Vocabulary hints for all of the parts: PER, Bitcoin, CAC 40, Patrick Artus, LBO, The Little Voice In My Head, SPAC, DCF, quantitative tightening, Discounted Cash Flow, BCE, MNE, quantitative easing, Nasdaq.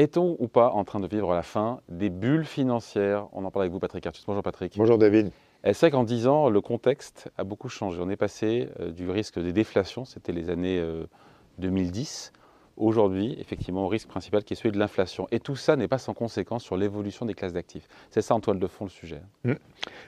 Est-on ou pas en train de vivre la fin des bulles financières? On en parle avec vous, Patrick Artus. Bonjour Patrick. Bonjour David. C'est vrai qu'en 10 ans, le contexte a beaucoup changé. On est passé du risque des déflations, c'était les années 2010. Aujourd'hui, effectivement, au risque principal qui est celui de l'inflation. Et tout ça n'est pas sans conséquence sur l'évolution des classes d'actifs. C'est ça en toile de fond le sujet.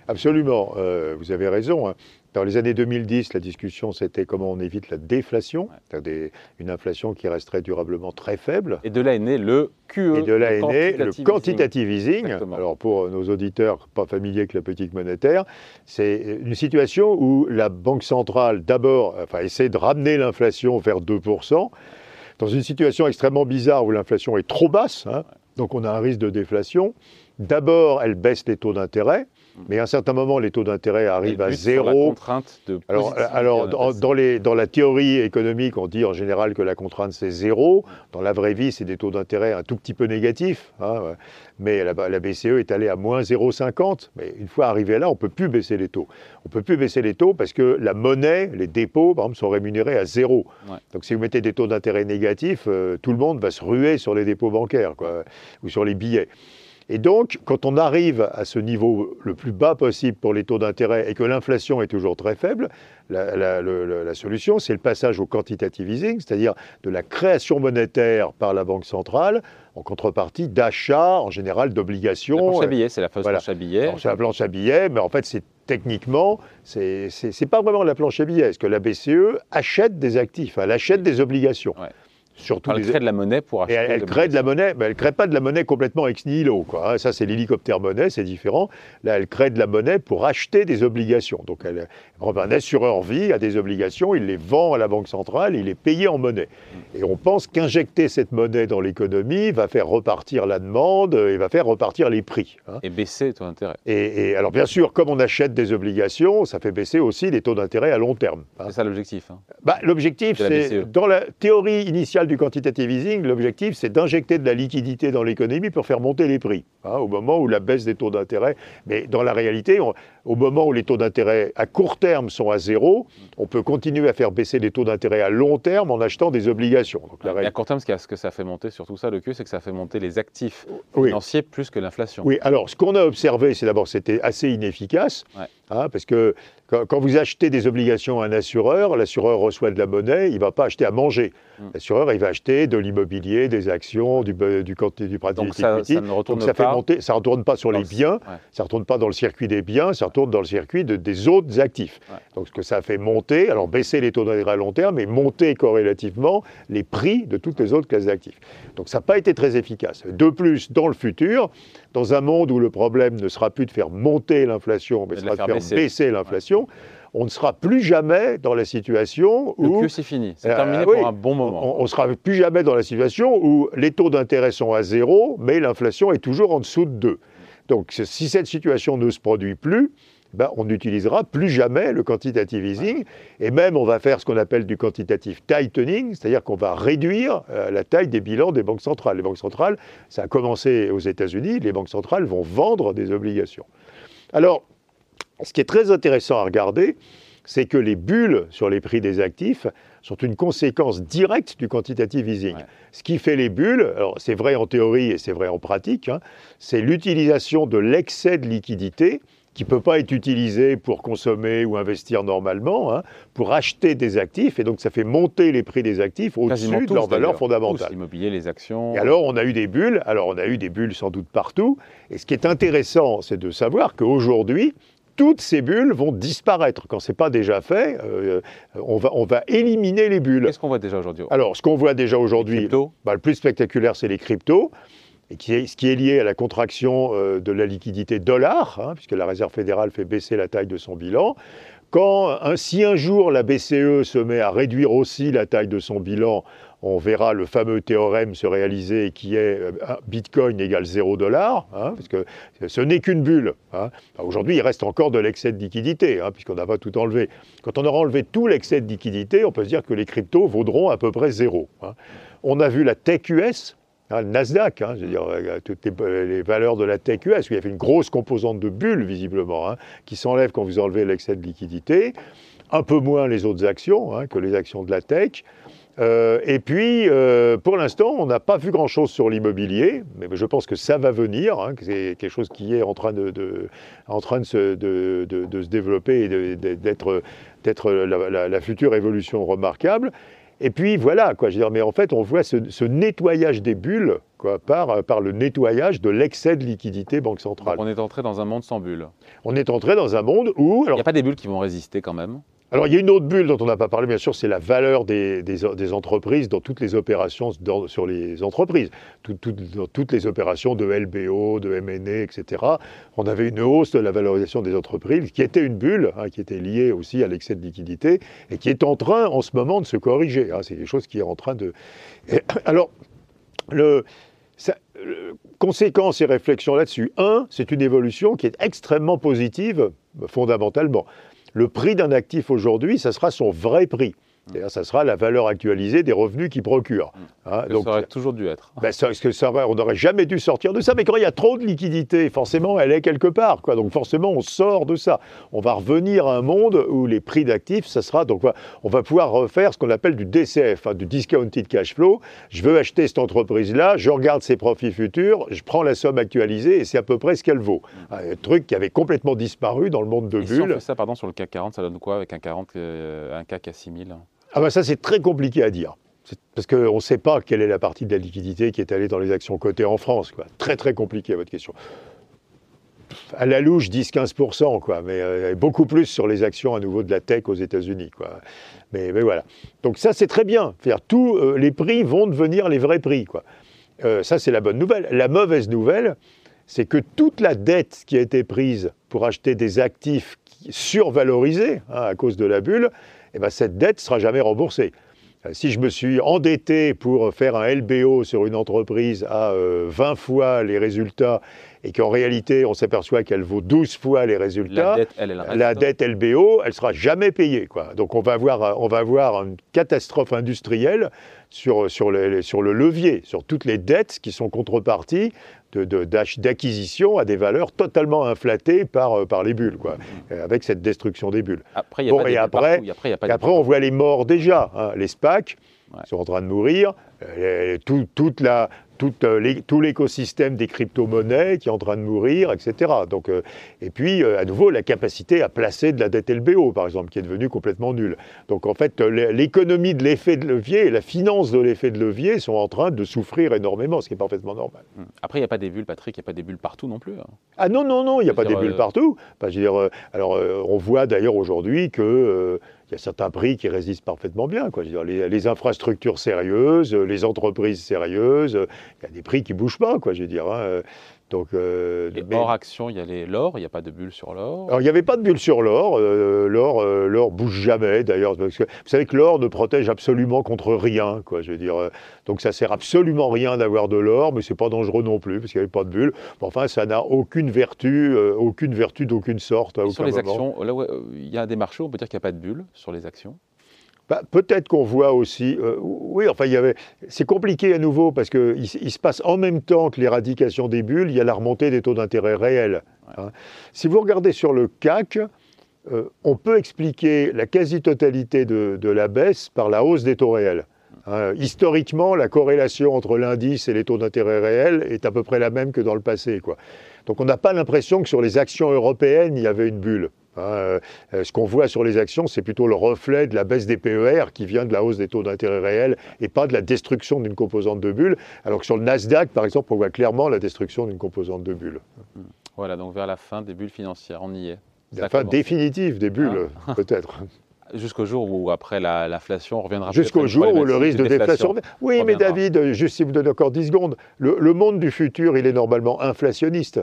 Absolument, vous avez raison. Dans les années 2010, la discussion, c'était comment on évite la déflation, c'est-à-dire une inflation qui resterait durablement très faible. Et de là est né le QE. Et de là est né le quantitative easing. Exactement. Alors pour nos auditeurs pas familiers avec la politique monétaire, c'est une situation où la banque centrale, d'abord, essaie de ramener l'inflation vers 2%, dans une situation extrêmement bizarre où l'inflation est trop basse, donc on a un risque de déflation. D'abord, elle baisse les taux d'intérêt, mais à un certain moment, les taux d'intérêt arrivent à zéro. La contrainte de dans la théorie économique, on dit en général que la contrainte, c'est zéro. Dans la vraie vie, c'est des taux d'intérêt un tout petit peu négatifs. Mais la BCE est allée à moins 0,50. Mais une fois arrivé là, on ne peut plus baisser les taux. On ne peut plus baisser les taux parce que la monnaie, les dépôts, par exemple, sont rémunérés à zéro. Ouais. Donc si vous mettez des taux d'intérêt négatifs, tout le monde va se ruer sur les dépôts bancaires ou sur les billets. Et donc, quand on arrive à ce niveau le plus bas possible pour les taux d'intérêt et que l'inflation est toujours très faible, la solution, c'est le passage au quantitative easing, c'est-à-dire de la création monétaire par la Banque centrale, en contrepartie d'achats, en général, d'obligations. La planche à billets, c'est la fameuse planche à billets. C'est la planche à billets, mais en fait, techniquement, ce n'est pas vraiment la planche à billets, parce que la BCE achète des actifs, elle achète des obligations. Ouais. Elle crée de la monnaie pour acheter. Elle crée de la monnaie, mais elle ne crée pas de la monnaie complètement ex nihilo. Ça, c'est l'hélicoptère monnaie, c'est différent. Là, elle crée de la monnaie pour acheter des obligations. Donc, un assureur vie a des obligations, il les vend à la Banque centrale, il est payé en monnaie. Et on pense qu'injecter cette monnaie dans l'économie va faire repartir la demande et va faire repartir les prix. Et baisser les taux d'intérêt. Et alors, bien sûr, comme on achète des obligations, ça fait baisser aussi les taux d'intérêt à long terme. C'est ça l'objectif. L'objectif, c'est dans la théorie initiale du quantitative easing, l'objectif c'est d'injecter de la liquidité dans l'économie pour faire monter les prix, au moment où la baisse des taux d'intérêt, mais dans la réalité, au moment où les taux d'intérêt à court terme sont à zéro, on peut continuer à faire baisser les taux d'intérêt à long terme en achetant des obligations. Donc, à court terme, ce que ça fait monter sur tout ça, le QE, c'est que ça fait monter les actifs financiers plus que l'inflation. Oui, alors ce qu'on a observé, c'est d'abord c'était assez inefficace, parce que quand vous achetez des obligations à un assureur, l'assureur reçoit de la monnaie, il ne va pas acheter à manger. L'assureur, il va acheter de l'immobilier, des actions, du pratiquement. Donc ça ne retourne pas sur les biens, ça ne retourne pas dans le circuit des biens, ça retourne dans le circuit des autres actifs. Ouais. Donc ce que ça fait monter, alors baisser les taux d'intérêt à long terme, mais monter corrélativement les prix de toutes les autres classes d'actifs. Donc ça n'a pas été très efficace. De plus, dans le futur, dans un monde où le problème ne sera plus de faire monter l'inflation, mais sera de faire baisser l'inflation, on ne sera plus jamais dans la situation où... Le QE, c'est fini, c'est terminé pour un bon moment. On ne sera plus jamais dans la situation où les taux d'intérêt sont à zéro, mais l'inflation est toujours en dessous de 2. Donc si cette situation ne se produit plus, on n'utilisera plus jamais le quantitative easing, et même on va faire ce qu'on appelle du quantitative tightening, c'est-à-dire qu'on va réduire la taille des bilans des banques centrales. Les banques centrales, ça a commencé aux États-Unis, les banques centrales vont vendre des obligations. Alors, ce qui est très intéressant à regarder, c'est que les bulles sur les prix des actifs sont une conséquence directe du quantitative easing. Ouais. Ce qui fait les bulles, alors c'est vrai en théorie et c'est vrai en pratique, c'est l'utilisation de l'excès de liquidité qui ne peut pas être utilisé pour consommer ou investir normalement, pour acheter des actifs, et donc ça fait monter les prix des actifs au-dessus de leur valeur fondamentale. L'immobilier, les actions... Et alors on a eu des bulles, sans doute partout, et ce qui est intéressant, c'est de savoir qu'aujourd'hui, toutes ces bulles vont disparaître. Quand ce n'est pas déjà fait, on va éliminer les bulles. Qu'est-ce qu'on voit déjà aujourd'hui? Alors, ce qu'on voit déjà aujourd'hui, le plus spectaculaire, c'est les cryptos, et ce qui est lié à la contraction de la liquidité dollar, puisque la Réserve fédérale fait baisser la taille de son bilan. Si un jour la BCE se met à réduire aussi la taille de son bilan, on verra le fameux théorème se réaliser qui est Bitcoin égale 0$, parce que ce n'est qu'une bulle. Aujourd'hui, il reste encore de l'excès de liquidité, puisqu'on n'a pas tout enlevé. Quand on aura enlevé tout l'excès de liquidité, on peut se dire que les cryptos vaudront à peu près 0. On a vu la tech US, le Nasdaq, toutes les valeurs de la tech US, où il y avait une grosse composante de bulles, visiblement, qui s'enlève quand vous enlevez l'excès de liquidité, un peu moins les autres actions que les actions de la tech. Et puis, pour l'instant, on n'a pas vu grand-chose sur l'immobilier, mais je pense que ça va venir, hein, que c'est quelque chose qui est en train de se développer et d'être la future évolution remarquable. Et puis voilà, quoi, je veux dire, mais en fait, on voit ce nettoyage des bulles, quoi, par le nettoyage de l'excès de liquidité banque centrale. Donc on est entré dans un monde sans bulles. On est entré dans un monde où... Alors, il n'y a pas des bulles qui vont résister quand même? Alors, il y a une autre bulle dont on n'a pas parlé, bien sûr, c'est la valeur des entreprises dans toutes les opérations sur les entreprises. Dans toutes les opérations de LBO, de MNE, etc. On avait une hausse de la valorisation des entreprises, qui était une bulle, hein, qui était liée aussi à l'excès de liquidité, et qui est en train, en ce moment, de se corriger. Hein. C'est quelque chose qui est en train de... Alors, conséquences et réflexions là-dessus. Un, c'est une évolution qui est extrêmement positive, fondamentalement. Le prix d'un actif aujourd'hui, ça sera son vrai prix. C'est-à-dire, ça sera la valeur actualisée des revenus qu'il procure. Hein, donc, ça aurait toujours dû être. Ben, on n'aurait jamais dû sortir de ça, mais quand il y a trop de liquidité, forcément, elle est quelque part, quoi. Donc forcément, on sort de ça. On va revenir à un monde où les prix d'actifs, ça sera... Donc, on va pouvoir refaire ce qu'on appelle du DCF, hein, du Discounted Cash Flow. Je veux acheter cette entreprise-là, je regarde ses profits futurs, je prends la somme actualisée et c'est à peu près ce qu'elle vaut. Un truc qui avait complètement disparu dans le monde de bulles. Si on fait ça, pardon, sur le CAC 40, ça donne quoi avec un CAC à 6000 ? Ah ben ça, c'est très compliqué à dire, parce qu'on ne sait pas quelle est la partie de la liquidité qui est allée dans les actions cotées en France, quoi. Très, très compliqué, votre question. À la louche, 10-15%, quoi, mais beaucoup plus sur les actions à nouveau de la tech aux États-Unis, quoi. Mais voilà. Donc ça, c'est très bien. C'est-à-dire, tous les prix vont devenir les vrais prix, quoi. Ça, c'est la bonne nouvelle. La mauvaise nouvelle, c'est que toute la dette qui a été prise pour acheter des actifs survalorisés, hein, à cause de la bulle, eh bien, cette dette ne sera jamais remboursée. Si je me suis endetté pour faire un LBO sur une entreprise à 20 fois les résultats et qu'en réalité, on s'aperçoit qu'elle vaut 12 fois les résultats, la dette LBO, elle ne sera jamais payée, quoi. Donc on va avoir une catastrophe industrielle sur le levier, sur toutes les dettes qui sont contreparties d'acquisition à des valeurs totalement inflatées par les bulles, quoi, avec cette destruction des bulles. Après, on voit les morts déjà, hein, les SPAC, ouais, sont en train de mourir, tout l'écosystème des crypto-monnaies qui est en train de mourir, etc. Donc, et puis, à nouveau, la capacité à placer de la dette LBO, par exemple, qui est devenue complètement nulle. Donc, en fait, l'économie de l'effet de levier et la finance de l'effet de levier sont en train de souffrir énormément, ce qui est parfaitement normal. Après, il n'y a pas des bulles, Patrick, il n'y a pas des bulles partout non plus, hein. Ah non, non, non, il n'y a pas des bulles partout. Enfin, je veux dire, on voit d'ailleurs aujourd'hui que... il y a certains prix qui résistent parfaitement bien, quoi. Je veux dire, les infrastructures sérieuses, les entreprises sérieuses, il y a des prix qui ne bougent pas, quoi, je veux dire, hein. Donc, hors action, il y a l'or, il n'y a pas de bulle sur l'or. Alors, il n'y avait pas de bulle sur l'or. L'or bouge jamais, d'ailleurs. Vous savez que l'or ne protège absolument contre rien, quoi, je veux dire. Donc, ça sert absolument rien d'avoir de l'or, mais c'est pas dangereux non plus, parce qu'il n'y avait pas de bulle. Bon, enfin, ça n'a aucune vertu d'aucune sorte. À aucun sur les moment. Actions, là où il y a des marchés, on peut dire qu'il n'y a pas de bulle sur les actions. Bah, peut-être qu'on voit aussi... oui, enfin, c'est compliqué à nouveau parce qu'il se passe en même temps que l'éradication des bulles, il y a la remontée des taux d'intérêt réels. Ouais. Hein. Si vous regardez sur le CAC, on peut expliquer la quasi-totalité de la baisse par la hausse des taux réels. Hein. Historiquement, la corrélation entre l'indice et les taux d'intérêt réels est à peu près la même que dans le passé, quoi. Donc on n'a pas l'impression que sur les actions européennes, il y avait une bulle. Hein, ce qu'on voit sur les actions, c'est plutôt le reflet de la baisse des PER qui vient de la hausse des taux d'intérêt réels et pas de la destruction d'une composante de bulle, alors que sur le Nasdaq, par exemple, on voit clairement la destruction d'une composante de bulle. Voilà, donc vers la fin des bulles financières, on y est. La fin définitive des bulles, hein, peut-être. Jusqu'au jour où, après l'inflation, on reviendra... Jusqu'au jour où le risque de déflation... Oui, mais David, juste si vous donnez encore 10 secondes, le monde du futur, il est normalement inflationniste.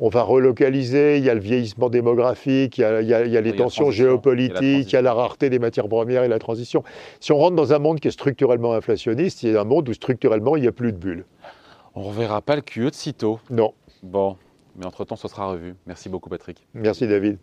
On va relocaliser, il y a le vieillissement démographique, il y a les tensions géopolitiques, il y a la rareté des matières premières et la transition. Si on rentre dans un monde qui est structurellement inflationniste, il y a un monde où structurellement, il n'y a plus de bulles. On ne reverra pas le QE de sitôt. Non. Bon, mais entre-temps, ce sera revu. Merci beaucoup, Patrick. Merci, David.